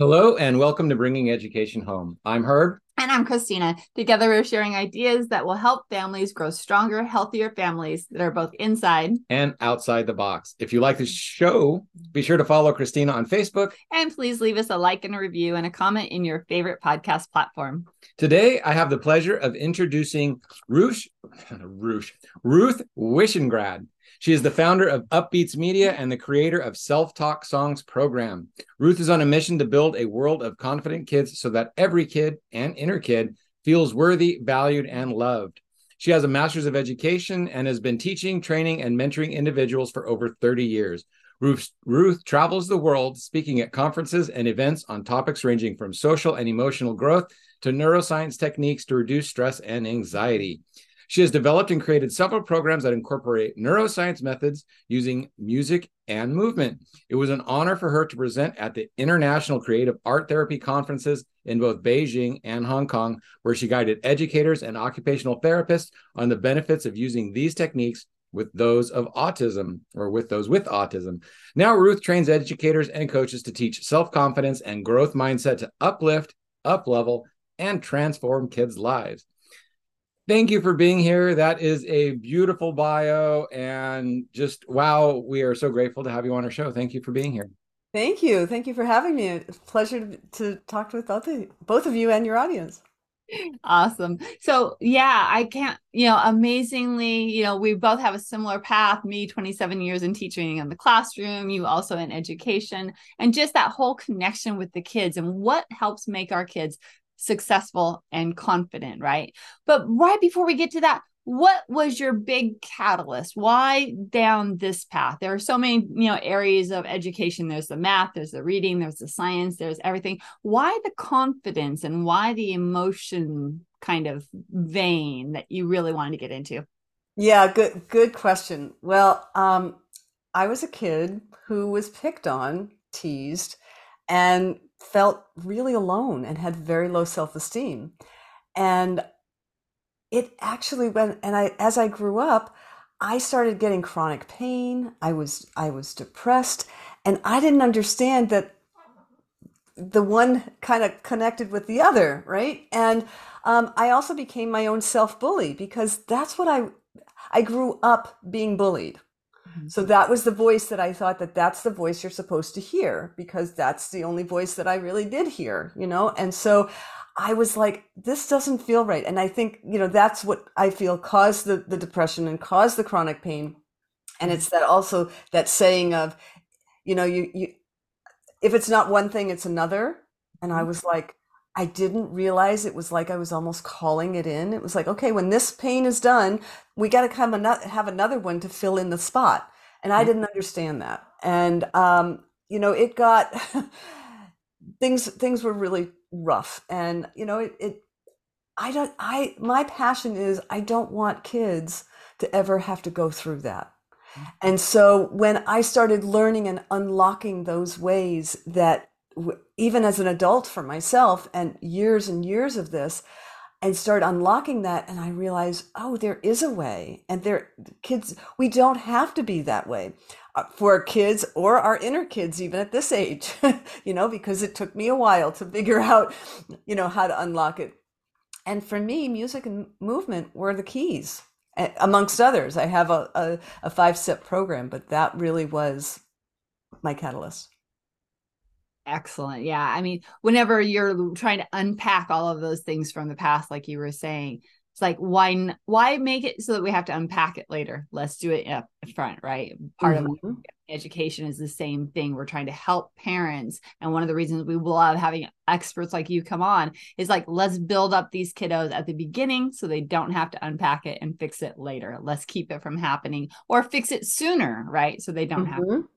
Hello and welcome to Bringing Education Home. I'm Herb. And I'm Christina. Together we're sharing ideas that will help families grow stronger, healthier families that are both inside and outside the box. If you like the show, be sure to follow Christina on Facebook. And please leave us a like and a review and a comment in your favorite podcast platform. Today I have the pleasure of introducing Ruth Wishengrad. She is the founder of UpBeats Media and the creator of Self-Talk Songs program. Ruth is on a mission to build a world of confident kids so that every kid and inner kid feels worthy, valued, and loved. She has a master's of education and has been teaching, training, and mentoring individuals for over 30 years. Ruth travels the world speaking at conferences and events on topics ranging from social and emotional growth to neuroscience techniques to reduce stress and anxiety. She has developed and created several programs that incorporate neuroscience methods using music and movement. It was an honor for her to present at the International Creative Art Therapy Conferences in both Beijing and Hong Kong, where she guided educators and occupational therapists on the benefits of using these techniques with those of autism, or with those with autism. Now, Ruth trains educators and coaches to teach self-confidence and growth mindset to uplift, uplevel, and transform kids' lives. Thank you for being here. That is a beautiful bio, and just wow, we are so grateful to have you on our show. Thank you for being here. Thank you. Thank you for having me. It's a pleasure to talk with both of you and your audience. Awesome. So yeah, I can't, amazingly, we both have a similar path, me 27 years in teaching in the classroom, you also in education, and just that whole connection with the kids and what helps make our kids successful and confident, right? But right before we get to that, what was your big catalyst? Why down this path? There are so many, areas of education. There's the math, there's the reading, there's the science, there's everything. Why the confidence and why the emotion kind of vein that you really wanted to get into? Yeah, good question. Well, I was a kid who was picked on, teased, and felt really alone and had very low self-esteem. And it actually went, and as I grew up, I started getting chronic pain. I was depressed, and I didn't understand that the one kind of connected with the other, right? And I also became my own self-bully, because that's what I grew up being bullied. So that was the voice that I thought that's the voice you're supposed to hear, because that's the only voice that I really did hear, And so I was like, this doesn't feel right. And I think, that's what I feel caused the depression and caused the chronic pain. And it's that also that saying of, you if it's not one thing, it's another. And I was like, I didn't realize it was like I was almost calling it in. It was like, okay, when this pain is done, we got to have another one to fill in the spot. And I didn't understand that. And, it got, things were really rough. And, my passion is I don't want kids to ever have to go through that. And so when I started learning and unlocking those ways that even as an adult for myself, and years of this, and start unlocking that, and I realized, oh, there is a way, and kids, we don't have to be that way for our kids or our inner kids, even at this age, because it took me a while to figure out, how to unlock it. And for me, music and movement were the keys, amongst others. I have a 5-step program, but that really was my catalyst. Excellent. Yeah. I mean, whenever you're trying to unpack all of those things from the past, like you were saying, it's like, why make it so that we have to unpack it later? Let's do it up front, right? Part of education is the same thing. We're trying to help parents. And one of the reasons we love having experts like you come on is like, let's build up these kiddos at the beginning so they don't have to unpack it and fix it later. Let's keep it from happening or fix it sooner, right? So they don't have to.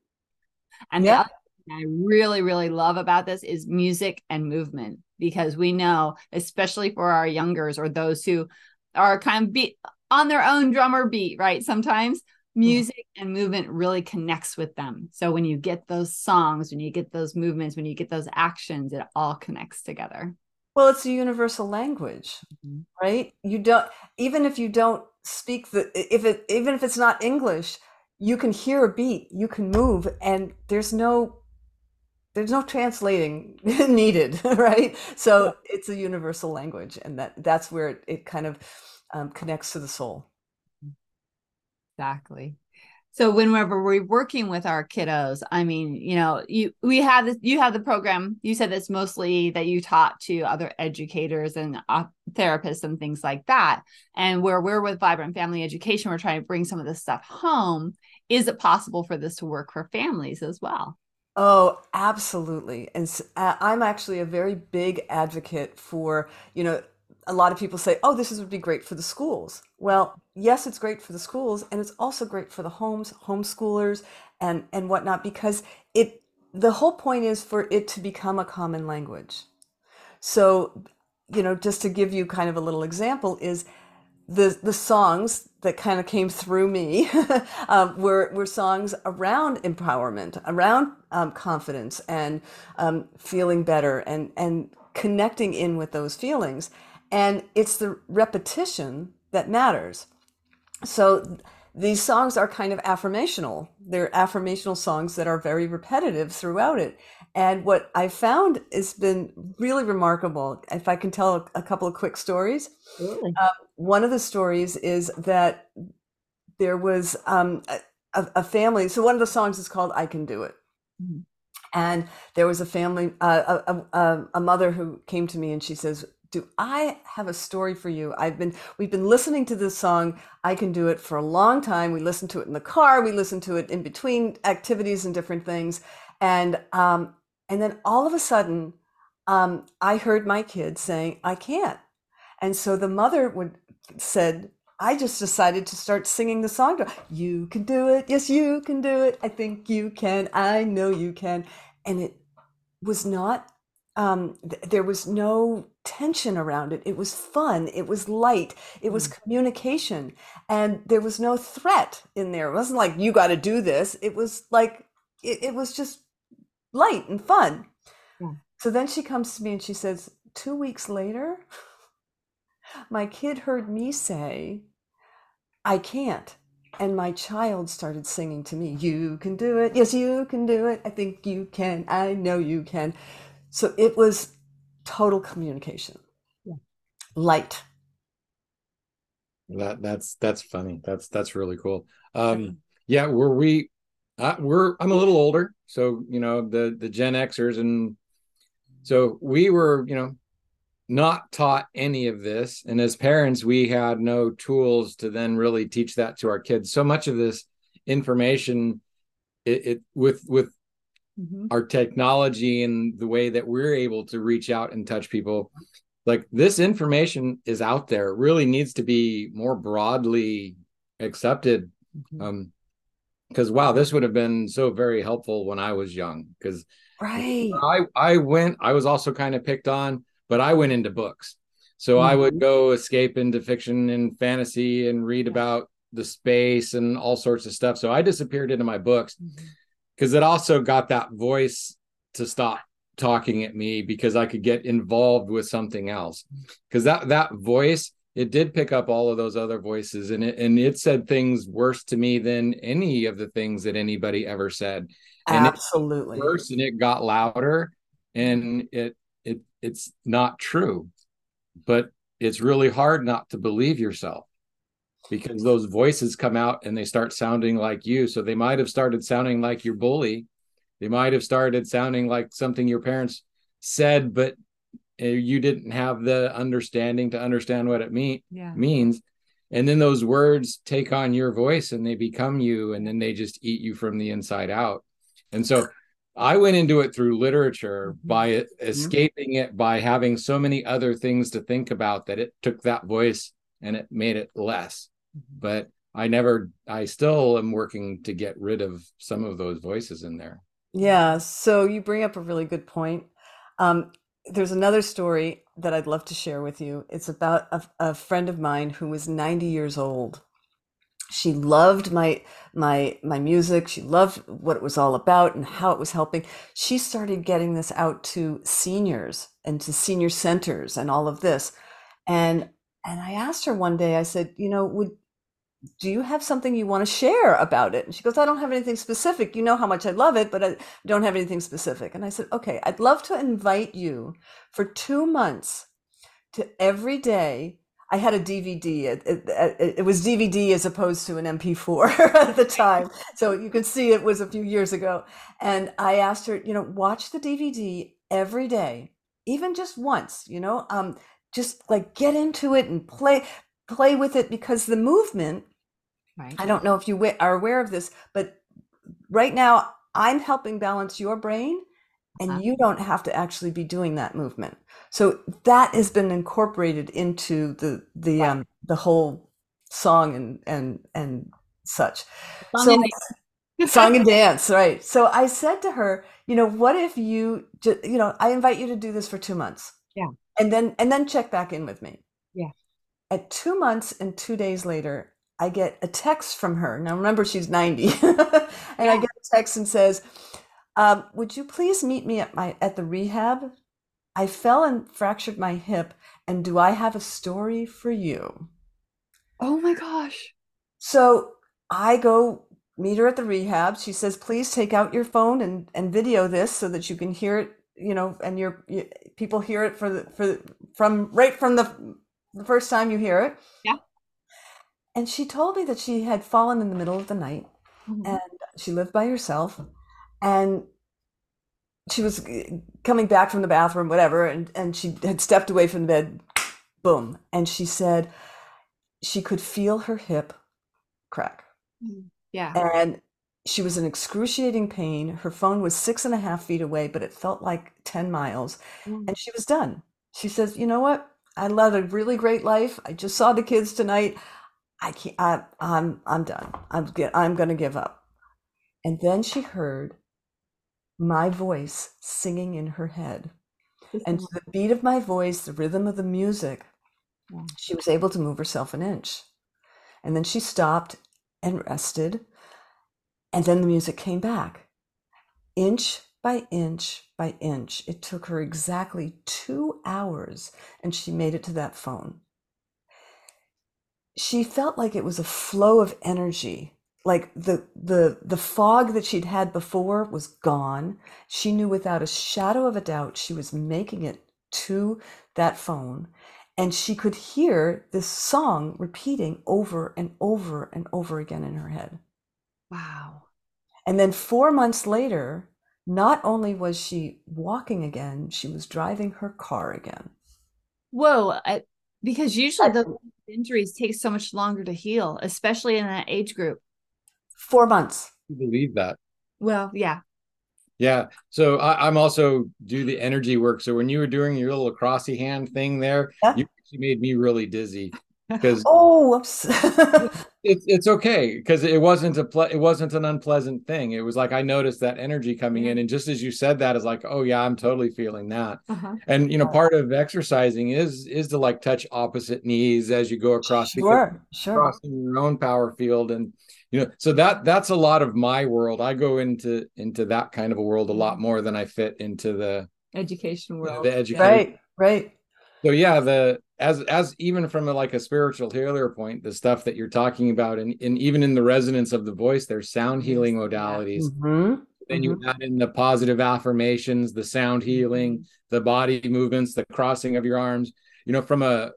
And yeah. I really, really love about this is music and movement, because we know, especially for our youngers or those who are kind of on their own drum or beat, right? Sometimes music and movement really connects with them. So when you get those songs, when you get those movements, when you get those actions, it all connects together. Well, it's a universal language, right? You don't, even if you don't speak even if it's not English, you can hear a beat, you can move, and there's no there's no translating needed, right? So it's a universal language, and that's where it kind of connects to the soul. Exactly. So whenever we're working with our kiddos, I mean, you know, you have the program, you said that's mostly that you taught to other educators and therapists and things like that. And where we're with Vibrant Family Education, we're trying to bring some of this stuff home. Is it possible for this to work for families as well? Oh, absolutely. And I'm actually a very big advocate for, you know, a lot of people say, oh, this would be great for the schools. Well, yes, it's great for the schools, and it's also great for the homes, homeschoolers and whatnot, because the whole point is for it to become a common language. So, you know, just to give you kind of a little example is the songs that kind of came through me were songs around empowerment, around confidence and feeling better and connecting in with those feelings. And it's the repetition that matters. So these songs are kind of affirmational. They're affirmational songs that are very repetitive throughout it. And what I found has been really remarkable. If I can tell a couple of quick stories. Really? One of the stories is that there was a family. So one of the songs is called "I Can Do It." Mm-hmm. And there was a family, a mother who came to me and she says, do I have a story for you? We've been listening to this song, "I Can Do It," for a long time. We listened to it in the car. We listened to it in between activities and different things. And then all of a sudden, I heard my kid saying, "I can't." And so the mother said, I just decided to start singing the song. You can do it. Yes, you can do it. I think you can. I know you can. And it was not, there was no tension around it. It was fun. It was light. It was communication. And there was no threat in there. It wasn't like, you got to do this. It was like, it was just light and fun. Mm. So then she comes to me and she says, 2 weeks later, my kid heard me say, "I can't." And my child started singing to me, "You can do it. Yes, you can do it. I think you can. I know you can." So it was total communication. Yeah. Light. That's funny. That's really cool. Yeah, I'm a little older, so you know, the Gen Xers, and so we were, you know, not taught any of this. And as parents, we had no tools to then really teach that to our kids. So much of this information, with mm-hmm. our technology and the way that we're able to reach out and touch people, like this information is out there. It really needs to be more broadly accepted. Mm-hmm. Because wow, this would have been so very helpful when I was young. Because right. I was also kind of picked on, but I went into books. So mm-hmm. I would go escape into fiction and fantasy and read about the space and all sorts of stuff. So I disappeared into my books because it also got that voice to stop talking at me because I could get involved with something else. Because that voice, it did pick up all of those other voices, and it said things worse to me than any of the things that anybody ever said. And absolutely. It got worse, and it got louder, and it's not true, but it's really hard not to believe yourself because those voices come out and they start sounding like you. So they might have started sounding like your bully. They might have started sounding like something your parents said, but you didn't have the understanding to understand what it means. And then those words take on your voice and they become you, and then they just eat you from the inside out. And so I went into it through literature, by escaping it, by having so many other things to think about, that it took that voice and it made it less. But I still am working to get rid of some of those voices in there. Yeah. So you bring up a really good point. There's another story that I'd love to share with you. It's about a friend of mine who was 90 years old. She loved my music. She loved what it was all about and how it was helping. She started getting this out to seniors and to senior centers and all of this. And I asked her one day, I said, you know, would do you have something you want to share about it? And she goes, I don't have anything specific. You know how much I love it, but I don't have anything specific. And I said, okay, I'd love to invite you for 2 months to every day. I had a DVD, it was DVD as opposed to an MP4 at the time. So you could see it was a few years ago. And I asked her, you know, watch the DVD every day, even just once, you know, just like get into it and play with it, because the movement, right. I don't know if you are aware of this, but right now I'm helping balance your brain and you don't have to actually be doing that movement. So that has been incorporated into the wow. The whole song and such. Song and dance, right. So I said to her, you know, what if you know, I invite you to do this for 2 months. Yeah. And then check back in with me. Yeah. At 2 months and 2 days later, I get a text from her. Now remember, she's 90. And yeah. I get a text and says, would you please meet me at the rehab? I fell and fractured my hip, and do I have a story for you? Oh my gosh. So I go meet her at the rehab. She says, please take out your phone and video this so that you can hear it, you know, and your people hear it from the first time you hear it. Yeah. And she told me that she had fallen in the middle of the night, mm-hmm. and she lived by herself, and she was coming back from the bathroom, whatever, and she had stepped away from the bed, boom. And she said she could feel her hip crack. Yeah. And she was in excruciating pain. Her phone was 6.5 feet away, but it felt like 10 miles. Mm. And she was done. She says, you know what? I led a really great life. I just saw the kids tonight. I can't, I'm done. I'm going to give up. And then she heard my voice singing in her head, and to the beat of my voice, the rhythm of the music, she was able to move herself an inch. And then she stopped and rested. And then the music came back, inch by inch by inch. It took her exactly 2 hours, and she made it to that phone. She felt like it was a flow of energy. Like the fog that she'd had before was gone. She knew without a shadow of a doubt she was making it to that phone. And she could hear this song repeating over and over and over again in her head. Wow. And then 4 months later, not only was she walking again, she was driving her car again. Whoa. Because usually those injuries take so much longer to heal, especially in that age group. 4 months. I believe that. Well, yeah. Yeah. So I'm also do the energy work. So when you were doing your little crossy hand thing there, yeah. You actually made me really dizzy. Because oh, whoops. it's okay, because it wasn't an unpleasant thing. It was like I noticed that energy coming in, and just as you said that, is like, oh yeah, I'm totally feeling that. Uh-huh. And you know, part of exercising is to like touch opposite knees as you go across, crossing your own power field, and you know, so that's a lot of my world. I go into that kind of a world a lot more than I fit into the education world. The education, right. So yeah, as even from a spiritual healer point, the stuff that you're talking about, and even in the resonance of the voice, there's sound healing modalities. Mm-hmm. Then you add in the positive affirmations, the sound healing, the body movements, the crossing of your arms, you know,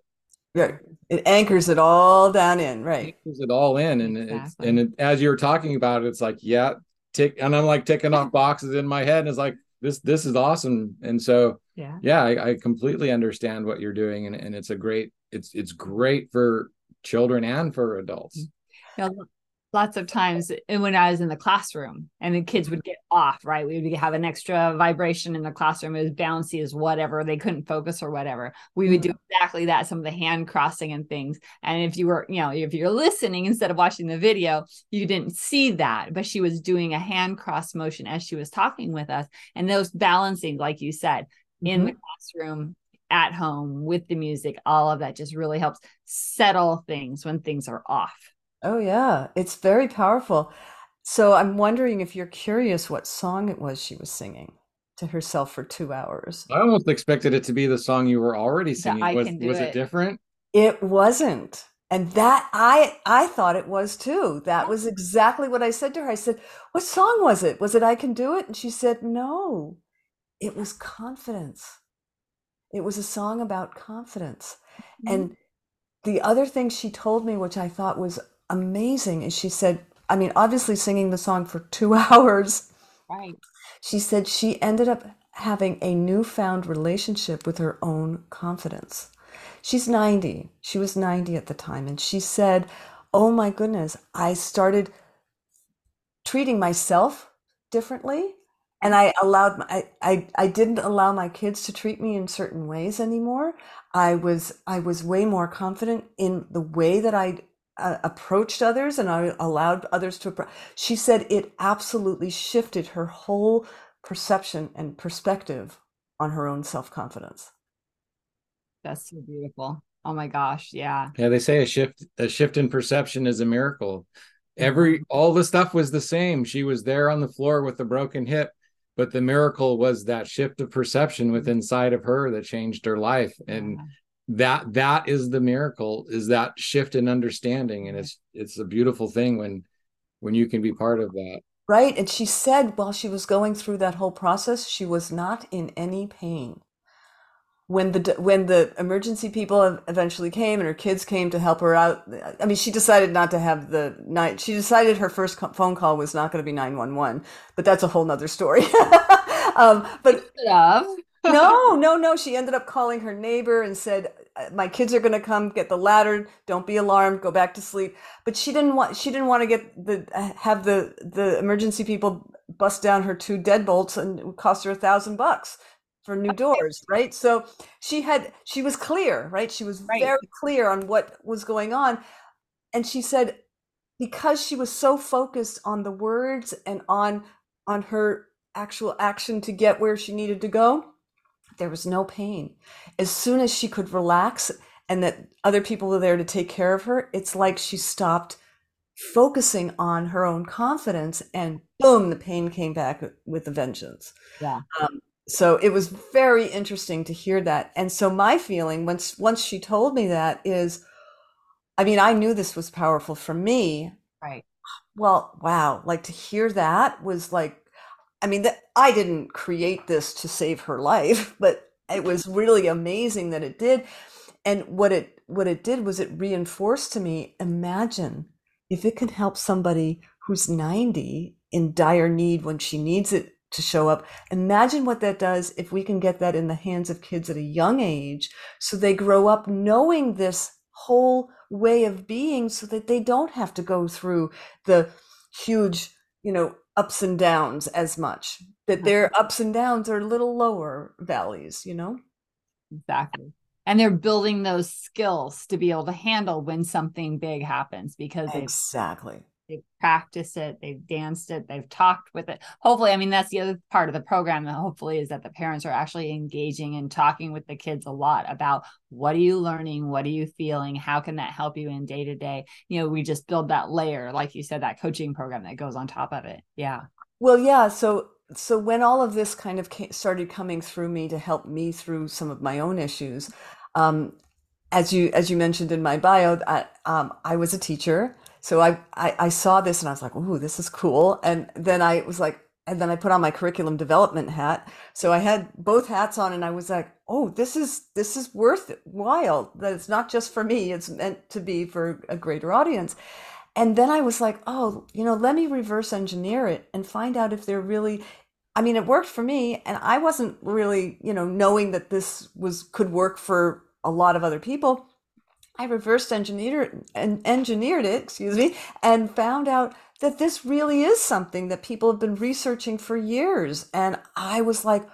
it anchors it all down in, right? It anchors it all in. And exactly. As you're talking about it, it's like, yeah, tick. And I'm like ticking off boxes in my head. And it's like, this is awesome. And so, yeah, I completely understand what you're doing. And it's it's great for children and for adults. You know, lots of times, and when I was in the classroom and the kids would get off, right? We would have an extra vibration in the classroom. It was bouncy as whatever. They couldn't focus or whatever. We would do exactly that. Some of the hand crossing and things. And if you're listening instead of watching the video, you didn't see that, but she was doing a hand cross motion as she was talking with us. And those balancing, like you said, in the classroom, at home, with the music, all of that just really helps settle things when things are off. Oh yeah, it's very powerful. So I'm wondering if you're curious what song it was she was singing to herself for 2 hours. I almost expected it to be the song you were already singing. Was it different? It wasn't. And that I thought it was too. That was exactly what I said to her. I said, what song was it? Was it I Can Do It? And she said, no, it was Confidence. It was a song about confidence. Mm-hmm. And the other thing she told me, which I thought was amazing, is she said, I mean, obviously singing the song for 2 hours. Right. She said she ended up having a newfound relationship with her own confidence. She's 90. She was 90 at the time. And she said, oh my goodness, I started treating myself differently. And I allowed, I didn't allow my kids to treat me in certain ways anymore. I was way more confident in the way that I approached others, and I allowed others to approach. She said it absolutely shifted her whole perception and perspective on her own self-confidence. That's so beautiful. Oh my gosh. Yeah. Yeah. They say a shift in perception is a miracle. All the stuff was the same. She was there on the floor with a broken hip, but the miracle was that shift of perception within inside of her that changed her life. And that is the miracle, is that shift in understanding. And it's a beautiful thing when you can be part of that. Right. And she said, while she was going through that whole process, she was not in any pain. When the emergency people eventually came and her kids came to help her out, I mean, she decided not to have the night. She decided her first phone call was not going to be 911, but that's a whole nother story. No. She ended up calling her neighbor and said, "My kids are going to come get the ladder. Don't be alarmed. Go back to sleep." But she didn't want to have the emergency people bust down her 2 deadbolts, and it would cost her $1,000. For new doors, right? So she was clear, right? She was very clear on what was going on. And she said, because she was so focused on the words and on her actual action to get where she needed to go, there was no pain. As soon as she could relax and that other people were there to take care of her, it's like she stopped focusing on her own confidence, and boom, the pain came back with a vengeance. Yeah. So it was very interesting to hear that. And so my feeling once she told me that is, I mean, I knew this was powerful for me. Right. Well, wow. Like, to hear that was like, I mean, that I didn't create this to save her life, but it was really amazing that it did. And what it did was it reinforced to me, imagine if it can help somebody who's 90 in dire need when she needs it to show up. Imagine what that does if we can get that in the hands of kids at a young age, so they grow up knowing this whole way of being, so that they don't have to go through the huge, ups and downs as much, that their ups and downs are little lower valleys, Exactly. And they're building those skills to be able to handle when something big happens, because exactly. They've practiced it, they've danced it, they've talked with it. Hopefully, I mean, that's the other part of the program that hopefully is that the parents are actually engaging and talking with the kids a lot about, what are you learning? What are you feeling? How can that help you in day to day? We just build that layer, like you said, that coaching program that goes on top of it. Yeah. Well, yeah. So when all of this kind of started coming through me to help me through some of my own issues, as you mentioned in my bio, I was a teacher. So I saw this and I was like, ooh, this is cool. And then I put on my curriculum development hat. So I had both hats on, and I was like, oh, this is worthwhile. That it's not just for me. It's meant to be for a greater audience. And then I was like, oh, let me reverse engineer it and find out if they're really, I mean, it worked for me, and I wasn't really, knowing that this could work for a lot of other people. I reversed engineered it, and found out that this really is something that people have been researching for years. And I was like,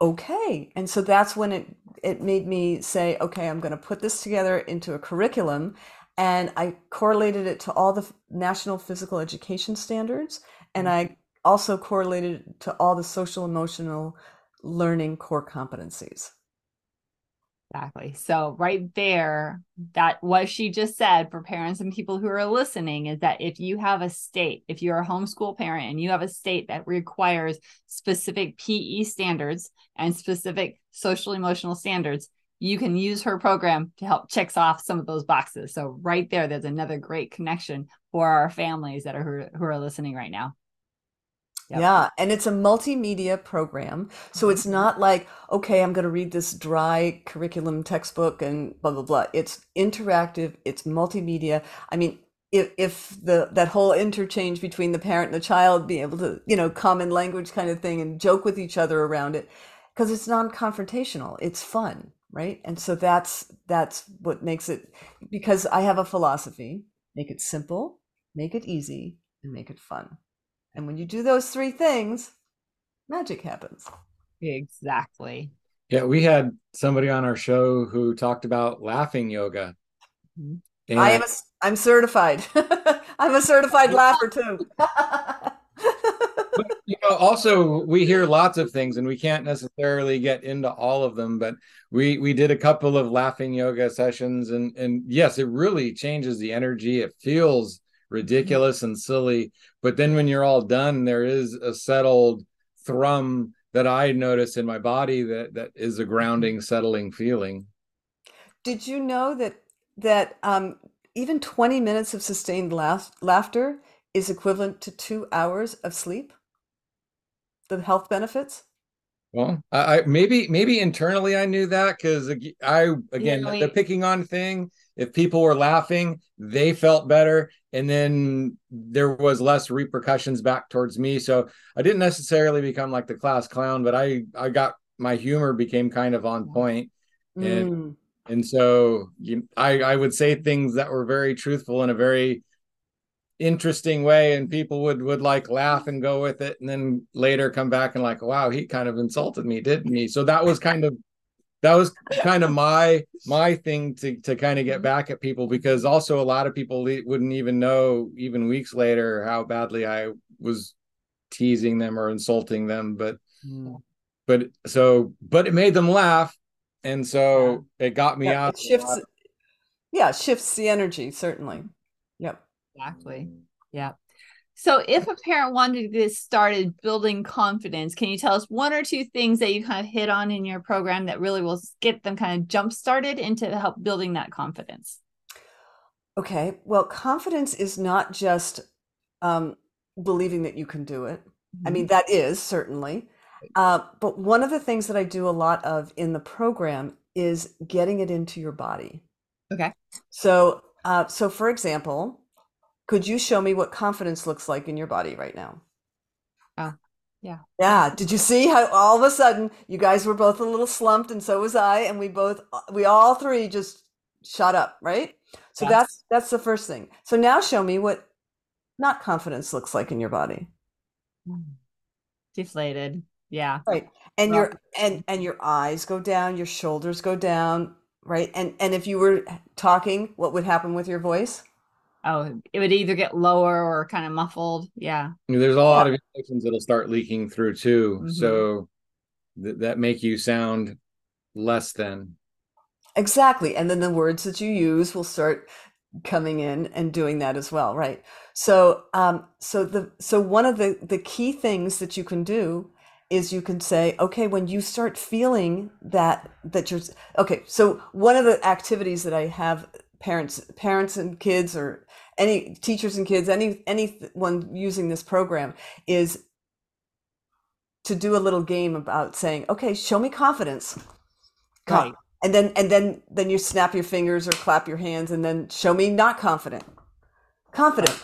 okay. And so that's when it made me say, okay, I'm going to put this together into a curriculum. And I correlated it to all the national physical education standards. And I also correlated it to all the social emotional learning core competencies. Exactly. So right there, that what she just said for parents and people who are listening is that if you have a state, if you're a homeschool parent and you have a state that requires specific PE standards and specific social emotional standards, you can use her program to help check off some of those boxes. So right there, there's another great connection for our families that are who are listening right now. Yep. Yeah, and it's a multimedia program. So it's not like, okay, I'm going to read this dry curriculum textbook and blah, blah, blah. It's interactive. It's multimedia. I mean, if that whole interchange between the parent and the child, being able to, you know, common language kind of thing and joke with each other around it, because it's non-confrontational. It's fun, right? And so that's what makes it, because I have a philosophy: make it simple, make it easy, and make it fun. And when you do those three things, magic happens. Exactly. Yeah, we had somebody on our show who talked about laughing yoga. Mm-hmm. I'm certified. I'm a certified laugher too. But, you know, also we hear lots of things and we can't necessarily get into all of them, but we did a couple of laughing yoga sessions and yes, it really changes the energy. It feels ridiculous and silly, but then when you're all done, there is a settled thrum that I notice in my body that is a grounding, settling feeling. Did you know that even 20 minutes of sustained laughter is equivalent to 2 hours of sleep? The health benefits. Well, I maybe internally I knew that, because the picking on thing. If people were laughing, they felt better. And then there was less repercussions back towards me. So I didn't necessarily become like the class clown, but I got, my humor became kind of on point. And so I would say things that were very truthful in a very interesting way. And people would like laugh and go with it. And then later come back and like, wow, he kind of insulted me, didn't he? So that was kind of my thing to kind of get back at people, because also a lot of people wouldn't even know, even weeks later, how badly I was teasing them or insulting them. But it made them laugh, and so it got me out. It shifts the energy, certainly. Yep. Exactly. Yeah. So if a parent wanted to get started building confidence, can you tell us one or two things that you kind of hit on in your program that really will get them kind of jump started into help building that confidence? Okay. Well, confidence is not just believing that you can do it. Mm-hmm. I mean, that is certainly. But one of the things that I do a lot of in the program is getting it into your body. Okay. So for example, could you show me what confidence looks like in your body right now? Yeah. Did you see how all of a sudden you guys were both a little slumped, and so was I, and we all three just shot up, right? So that's the first thing. So now show me what not confidence looks like in your body. Deflated. Yeah. Right. And your eyes go down, your shoulders go down, right? And if you were talking, what would happen with your voice? Oh, it would either get lower or kind of muffled. Yeah. There's a lot of emotions that'll start leaking through too. Mm-hmm. So that make you sound less than. Exactly. And then the words that you use will start coming in and doing that as well. Right. So, so one of the key things that you can do is you can say, okay, when you start feeling that you're okay. So one of the activities that I have parents and kids, or any teachers and kids, anyone using this program, is to do a little game about saying, okay, show me confidence. Right. And then you snap your fingers or clap your hands, and then show me not confident. Confident,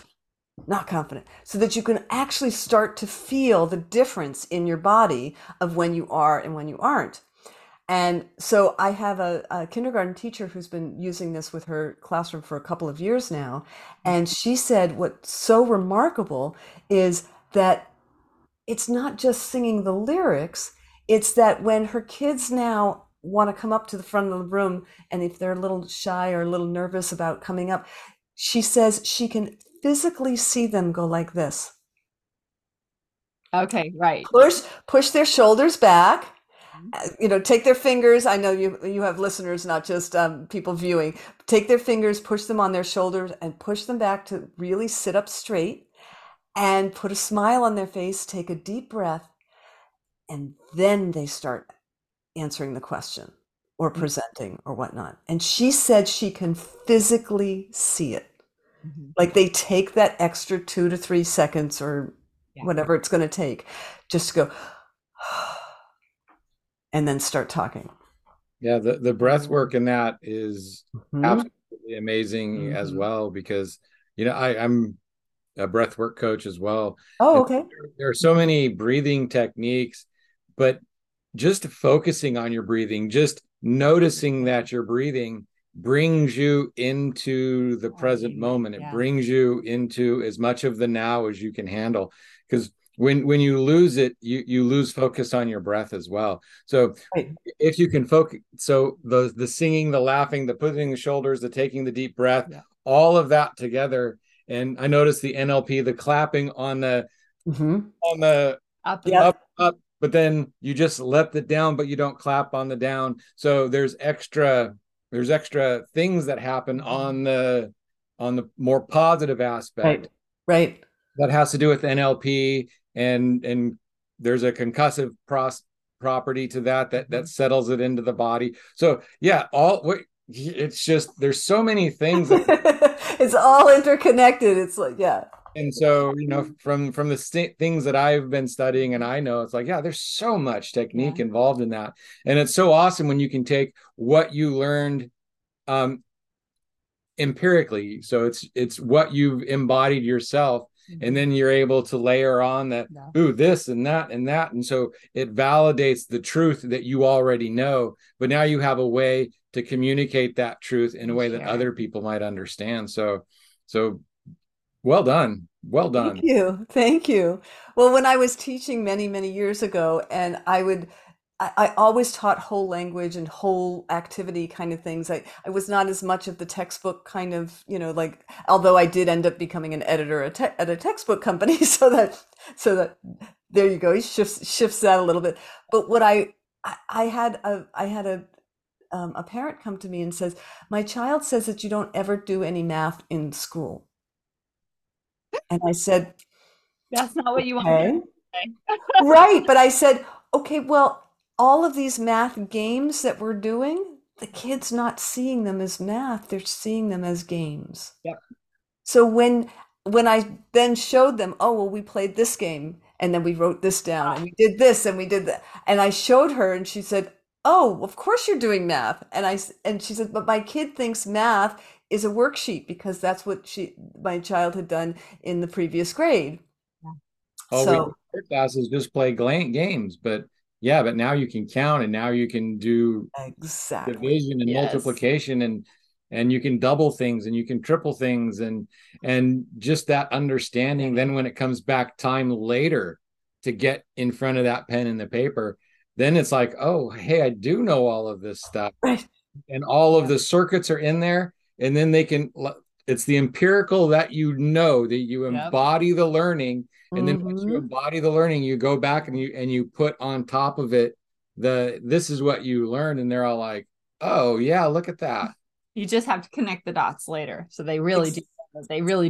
not confident. So that you can actually start to feel the difference in your body of when you are and when you aren't. And so I have a kindergarten teacher who's been using this with her classroom for a couple of years now. And she said what's so remarkable is that it's not just singing the lyrics, it's that when her kids now want to come up to the front of the room, and if they're a little shy or a little nervous about coming up, she says she can physically see them go like this. Okay, right. Push their shoulders back. You know, take their fingers. I know you have listeners, not just people viewing. Take their fingers, push them on their shoulders, and push them back to really sit up straight, and put a smile on their face. Take a deep breath, and then they start answering the question. or presenting or whatnot. And she said she can physically see it. Mm-hmm. Like they take that extra 2 to 3 seconds or whatever it's going to take just to go and then start talking. Yeah, the breath work in that is absolutely amazing as well, because, you know, I'm a breath work coach as well. Oh, okay. There are so many breathing techniques, but just focusing on your breathing, just noticing that you're breathing brings you into the present moment. It brings you into as much of the now as you can handle, because when you lose it, you lose focus on your breath as well. So if you can focus, so the singing, the laughing, the putting the shoulders, the taking the deep breath, all of that together. And I noticed the NLP, the clapping on the on the up, but then you just let the down, but you don't clap on the down. So there's extra things that happen on the more positive aspect. Right. That has to do with NLP, and there's a concussive property to that settles it into the body. So it's just, there's so many things. It's all interconnected. It's like, And so, you know, from the things that I've been studying and I know, it's like, there's so much technique involved in that. And it's so awesome when you can take what you learned empirically. So it's what you've embodied yourself. And then you're able to layer on that, this and that and that. And so it validates the truth that you already know, but now you have a way to communicate that truth in a way that other people might understand. So well done. Well done. Thank you. Thank you. Well, when I was teaching many, many years ago, and I always taught whole language and whole activity kind of things. I was not as much of the textbook kind of, you know, like, although I did end up becoming an editor at a textbook company. So that there you go, he shifts that a little bit. But what I had a parent come to me and says, my child says that you don't ever do any math in school. And I said, that's not what you want. Right. But I said, okay, well, all of these math games that we're doing, the kids not seeing them as math, they're seeing them as games. Yep. So when I then showed them, we played this game and then we wrote this down and we did this and we did that. And I showed her and she said, oh, of course you're doing math. And she said, but my kid thinks math is a worksheet because that's what my child had done in the previous grade. Yeah. Our classes just play games, but but now you can count and now you can do exactly division and multiplication and you can double things and you can triple things and just that understanding. Then when it comes back time later to get in front of that pen and the paper, then it's like, oh, hey, I do know all of this stuff. Right. And all of the circuits are in there. And then it's the empirical that you know, that you embody the learning. And then once you embody the learning, you go back and you put on top of it this is what you learned, and they're all like, oh yeah, look at that. You just have to connect the dots later, so they really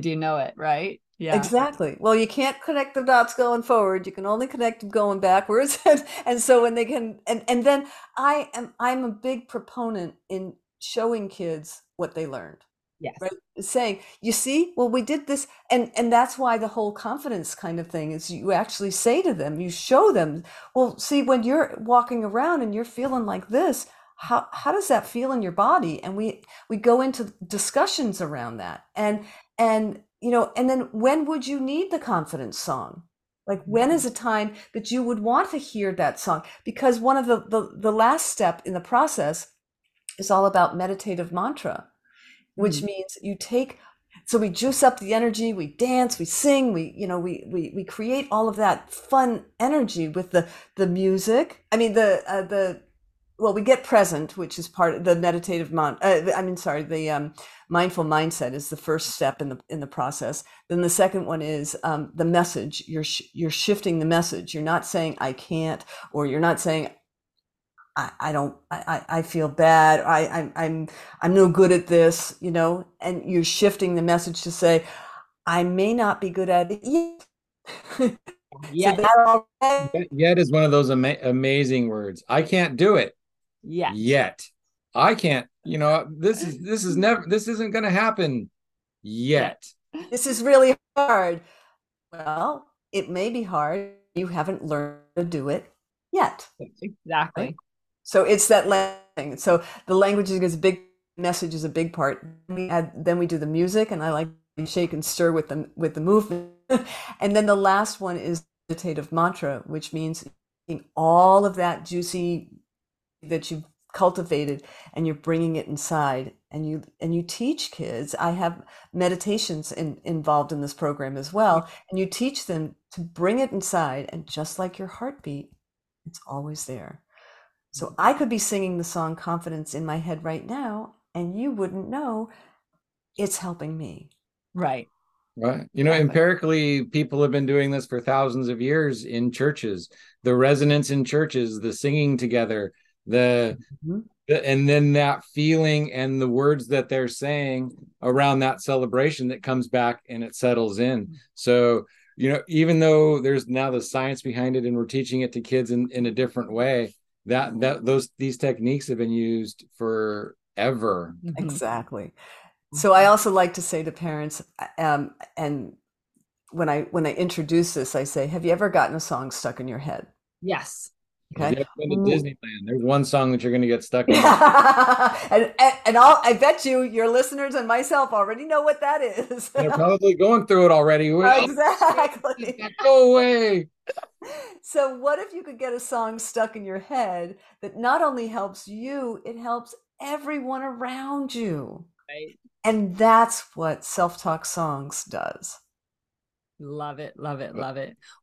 do know it, right? Yeah, exactly. Well, you can't connect the dots going forward. You can only connect them going backwards. And so when they can, and then I'm a big proponent in showing kids what they learned. Yes. Right? Saying, you see, well, we did this. And that's why the whole confidence kind of thing is you actually say to them, you show them, well, see, when you're walking around and you're feeling like this, how does that feel in your body? And we go into discussions around that. And, you know, and then when would you need the confidence song? Like, when is a time that you would want to hear that song? Because one of the last step in the process is all about meditative mantra. Which means we juice up the energy, we dance, we sing, we create all of that fun energy with the music. I mean, we get present, which is part of the meditative mindful mindset is the first step in the process. Then the second one is the message. You're shifting the message. You're not saying I can't, or you're not saying I feel bad. I'm no good at this, you know, and you're shifting the message to say, I may not be good at it yet. Yet is one of those amazing words. I can't do it yet. I can't, you know, this isn't going to happen yet. This is really hard. Well, it may be hard. You haven't learned to do it yet. Exactly. Right? So it's that language. So the language is a big message, is a big part. Then we do the music, and I like to shake and stir with the movement. And then the last one is meditative mantra, which means all of that juicy that you've cultivated, and you're bringing it inside, and you teach kids. I have meditations involved in this program as well, and you teach them to bring it inside, and just like your heartbeat, it's always there. So I could be singing the song Confidence in my head right now, and you wouldn't know it's helping me. Right. You know, empirically, people have been doing this for thousands of years in churches. The resonance in churches, the singing together, and then that feeling and the words that they're saying around that celebration that comes back and it settles in. So, you know, even though there's now the science behind it and we're teaching it to kids in a different way, these techniques have been used forever. Exactly. So I also like to say to parents, and when I introduce this, I say, have you ever gotten a song stuck in your head? Yes. Okay. Been to Disneyland, there's one song that you're going to get stuck in. and I bet you your listeners and myself already know what that is. They're probably going through it already. Exactly. Go away. So what if you could get a song stuck in your head that not only helps you, it helps everyone around you. Right. And that's what Self-Talk Songs does. Love it.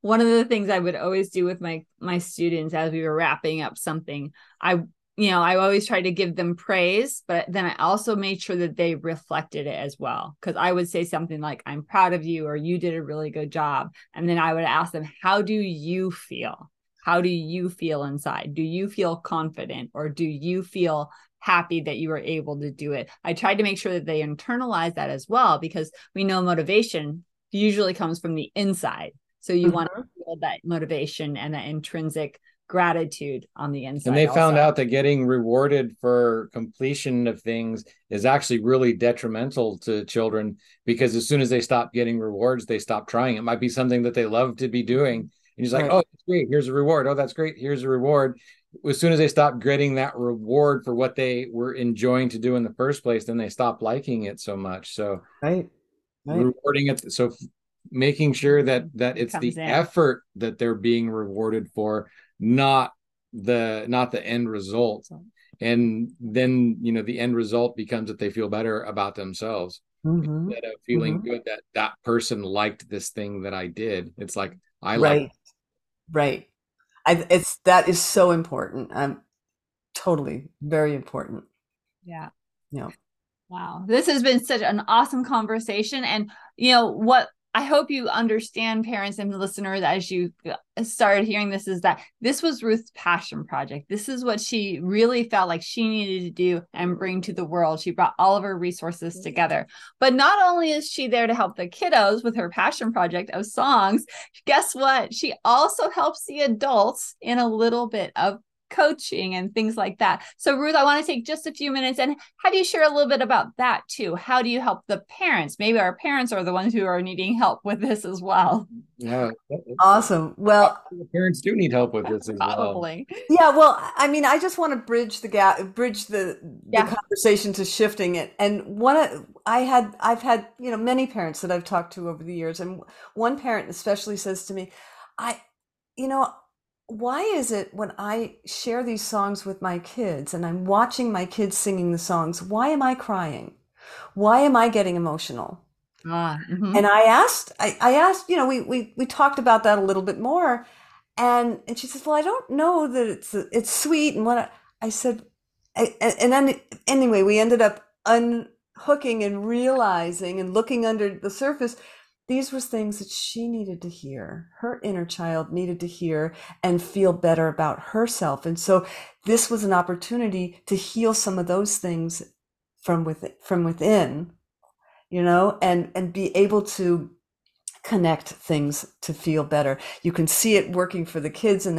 One of the things I would always do with my students as we were wrapping up something, I always try to give them praise, but then I also made sure that they reflected it as well. Because I would say something like, I'm proud of you, or you did a really good job. And then I would ask them, how do you feel? How do you feel inside? Do you feel confident, or do you feel happy that you were able to do it? I tried to make sure that they internalize that as well, because we know motivation usually comes from the inside. So you want to build that motivation and that intrinsic gratitude on the inside. And they found out that getting rewarded for completion of things is actually really detrimental to children, because as soon as they stop getting rewards, they stop trying. It might be something that they love to be doing. And you're just like, oh, that's great. Here's a reward. Oh, that's great. Here's a reward. As soon as they stop getting that reward for what they were enjoying to do in the first place, then they stop liking it so much. So Right. Rewarding it, so making sure that it's the effort that they're being rewarded for, not the end result. And then, you know, the end result becomes that they feel better about themselves, instead of feeling good that person liked this thing that I did. It's like, I like it. Right. That is so important. Totally, very important. Yeah. Yeah. Wow. This has been such an awesome conversation. And, you know, what I hope you understand, parents and listeners, as you started hearing this, is that this was Ruth's passion project. This is what she really felt like she needed to do and bring to the world. She brought all of her resources together. But not only is she there to help the kiddos with her passion project of songs, guess what? She also helps the adults in a little bit of coaching and things like that. So Ruth, I want to take just a few minutes and have you share a little bit about that too. How do you help the parents? Maybe our parents are the ones who are needing help with this as well. Yeah. Awesome. Well, the parents do need help with this as well. Probably. Yeah. Well, I mean, I just want to bridge the gap, the conversation to shifting it. And I've had, you know, many parents that I've talked to over the years. And one parent especially says to me, why is it when I share these songs with my kids and I'm watching my kids singing the songs, why am I crying? Why am I getting emotional? And I asked, you know, we talked about that a little bit more. And she says, well, I don't know that it's sweet. And what I said, and then anyway, we ended up unhooking and realizing and looking under the surface. These were things that she needed to hear. Her inner child needed to hear and feel better about herself. And so this was an opportunity to heal some of those things from within, you know, and be able to connect things to feel better. You can see it working for the kids. And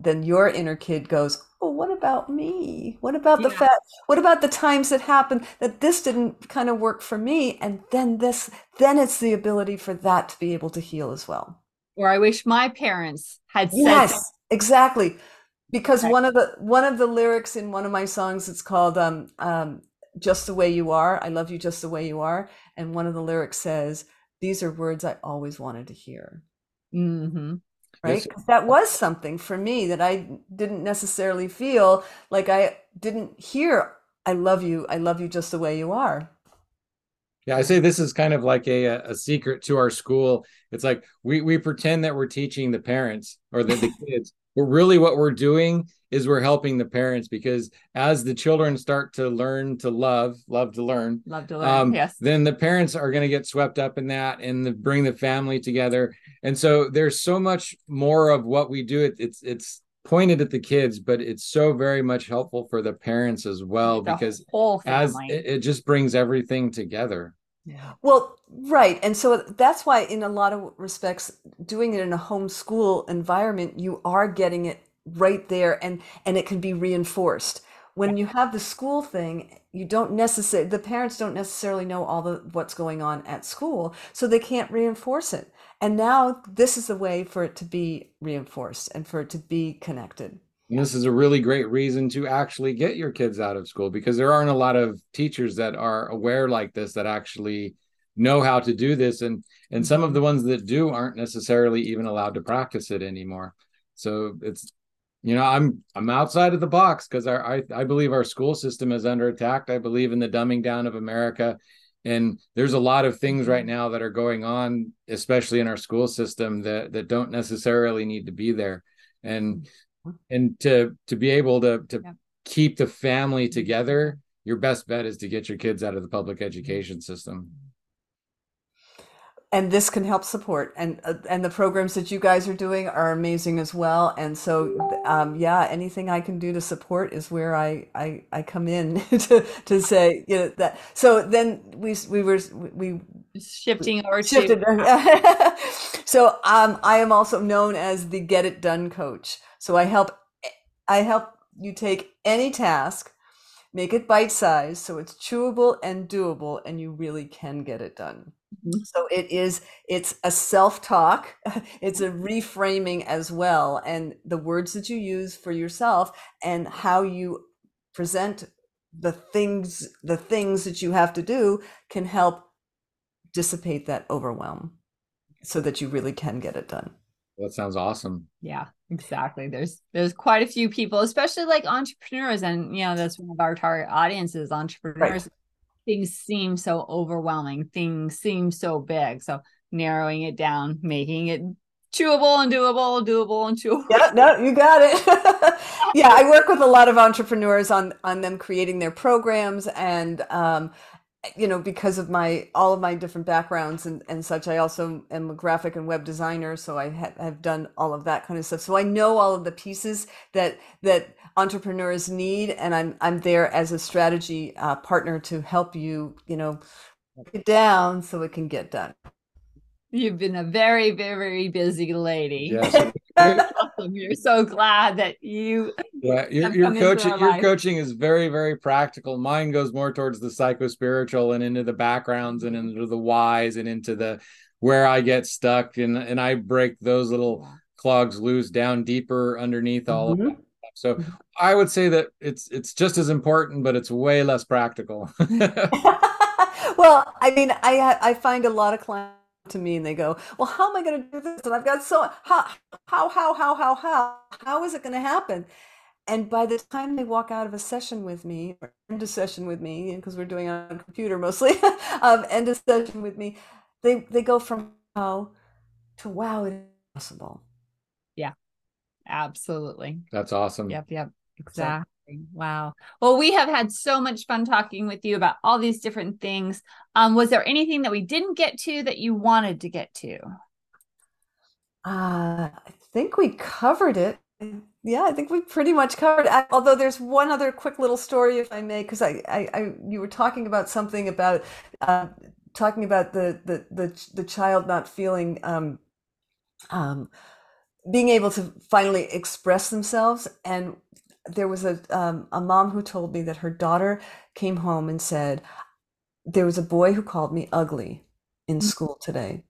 then your inner kid goes, oh, what about about me? What about the fact, what about the times that happened that this didn't kind of work for me? And then this, then it's the ability for that to be able to heal as well. Or I wish my parents had said that. Exactly. Because one of the lyrics in one of my songs, it's called Just the Way You Are. I love you just the way you are. And one of the lyrics says, these are words I always wanted to hear. Mm-hmm. Right? Yes. That was something for me that I didn't necessarily feel like I didn't hear. I love you just the way you are. Yeah, I say this is kind of like a secret to our school. It's like we pretend that we're teaching the parents or the kids. But really what we're doing is we're helping the parents, because as the children start to learn to love to learn, yes, then the parents are going to get swept up in that and bring the family together. And so there's so much more of what we do. It's pointed at the kids, but it's so very much helpful for the parents as well, because as it just brings everything together. Yeah. Well, right. And so that's why in a lot of respects, doing it in a homeschool environment, you are getting it right there, and it can be reinforced. When you have the school thing, the parents don't necessarily know what's going on at school, so they can't reinforce it. And now this is the way for it to be reinforced and for it to be connected. And this is a really great reason to actually get your kids out of school, because there aren't a lot of teachers that are aware like this, that actually know how to do this. And some of the ones that do aren't necessarily even allowed to practice it anymore. So it's, I'm outside of the box, because I believe our school system is under attack. I believe in the dumbing down of America. And there's a lot of things right now that are going on, especially in our school system, that don't necessarily need to be there. And to be able to keep the family together, your best bet is to get your kids out of the public education system. And this can help support, and the programs that you guys are doing are amazing as well. And so, anything I can do to support is where I come in to say, that. So then we were shifted. So I am also known as the Get It Done Coach. So I help you take any task, make it bite-sized, so it's chewable and doable, and you really can get it done. Mm-hmm. So it's a self-talk, it's a reframing as well, and the words that you use for yourself and how you present the things that you have to do can help dissipate that overwhelm, so that you really can get it done. That sounds awesome. Yeah, exactly. There's quite a few people, especially like entrepreneurs, and that's one of our target audiences, entrepreneurs. Right. Things seem so overwhelming. Things seem so big. So narrowing it down, making it chewable and doable and chewable. Yeah, no, you got it. Yeah, I work with a lot of entrepreneurs on them creating their programs, and because of all of my different backgrounds and such, I also am a graphic and web designer, so I have done all of that kind of stuff. So I know all of the pieces that entrepreneurs need, and I'm there as a strategy partner to help you, break it down so it can get done. You've been a very, very busy lady. Yes. Awesome. You're so glad that you. Yeah, your coaching is very, very practical. Mine goes more towards the psychospiritual and into the backgrounds and into the whys and into the where I get stuck, and I break those little clogs loose down deeper underneath all of that. So I would say that it's just as important, but it's way less practical. Well, I mean, I find a lot of clients to me and they go, well, how am I going to do this? And I've got how is it going to happen? And by the time they walk out of a session with me, or end a session with me, because we're doing it on a computer mostly, end a session with me, they go from how to wow, it's possible. Yeah, absolutely. That's awesome. Yep, exactly. Wow. Well, we have had so much fun talking with you about all these different things. Was there anything that we didn't get to that you wanted to get to? I think we covered it. Yeah, I think we pretty much covered it. Although there's one other quick little story, if I may, because you were talking about something about the child not feeling being able to finally express themselves, and there was a mom who told me that her daughter came home and said, there was a boy who called me ugly in school today.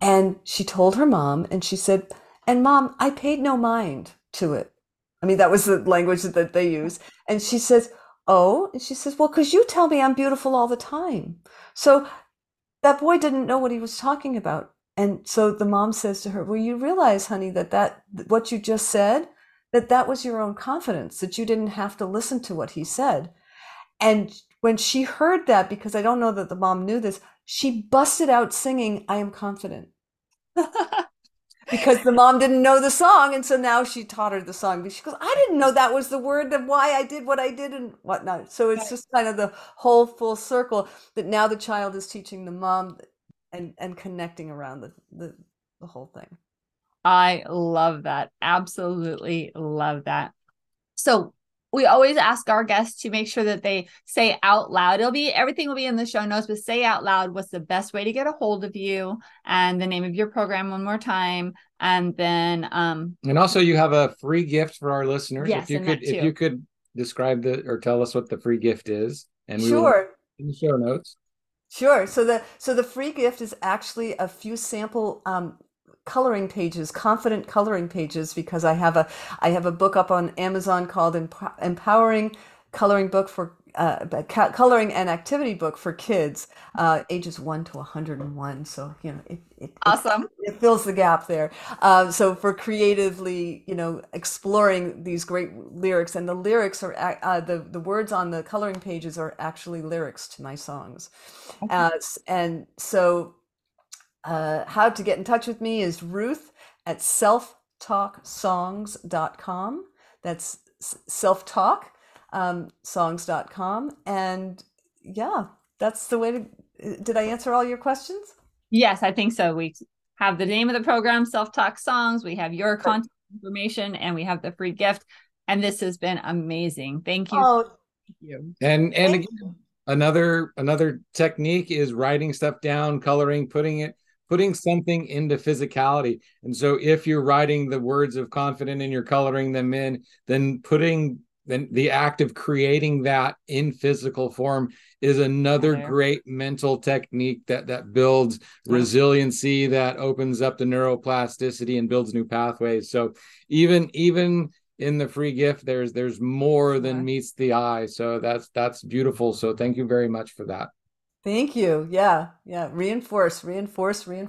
And she told her mom, and she said, and mom, I paid no mind to it. I mean, that was the language that they use. And she says, oh, and she says, well, because you tell me I'm beautiful all the time. So that boy didn't know what he was talking about. And so the mom says to her, well, you realize, honey, that what you just said, that was your own confidence, that you didn't have to listen to what he said. And when she heard that, because I don't know that the mom knew this, she busted out singing, I am confident. Because the mom didn't know the song. And so now she taught her the song. But she goes, I didn't know that was the word and why I did what I did and whatnot. So it's just kind of the whole full circle that now the child is teaching the mom and connecting around the whole thing. I love that. Absolutely love that. So we always ask our guests to make sure that they say out loud. Everything will be in the show notes, but say out loud what's the best way to get a hold of you and the name of your program one more time. And then, and also you have a free gift for our listeners. Yes, if you could describe or tell us what the free gift is, and we will in the show notes. Sure. So the free gift is actually a few sample, coloring pages, confident coloring pages, because I have a book up on Amazon called Empowering Coloring Book for Coloring and Activity Book for Kids, ages 1 to 101. So it awesome. It fills the gap there. So for creatively, exploring these great lyrics, and the lyrics are the words on the coloring pages are actually lyrics to my songs, okay. And so. How to get in touch with me is ruth@selftalksongs.com. That's self-talk, songs.com. And yeah, that's the way did I answer all your questions? Yes, I think so. We have the name of the program, Self-Talk Songs. We have your contact information, and we have the free gift. And this has been amazing. Thank you. Oh, thank you. And again, another technique is writing stuff down, coloring, putting something into physicality. And so if you're writing the words of confident and you're coloring them in, then the act of creating that in physical form is another great mental technique that builds resiliency, that opens up the neuroplasticity and builds new pathways. So even in the free gift, there's more than meets the eye. So that's beautiful. So thank you very much for that. Thank you. Yeah. Reinforce. Exactly.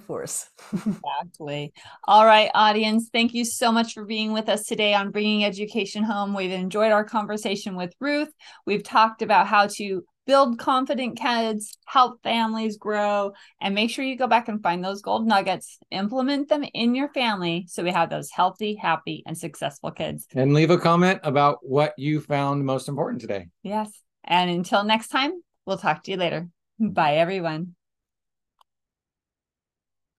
All right, audience. Thank you so much for being with us today on Bringing Education Home. We've enjoyed our conversation with Ruth. We've talked about how to build confident kids, help families grow, and make sure you go back and find those gold nuggets, implement them in your family so we have those healthy, happy, and successful kids. And leave a comment about what you found most important today. Yes. And until next time, we'll talk to you later. Bye, everyone.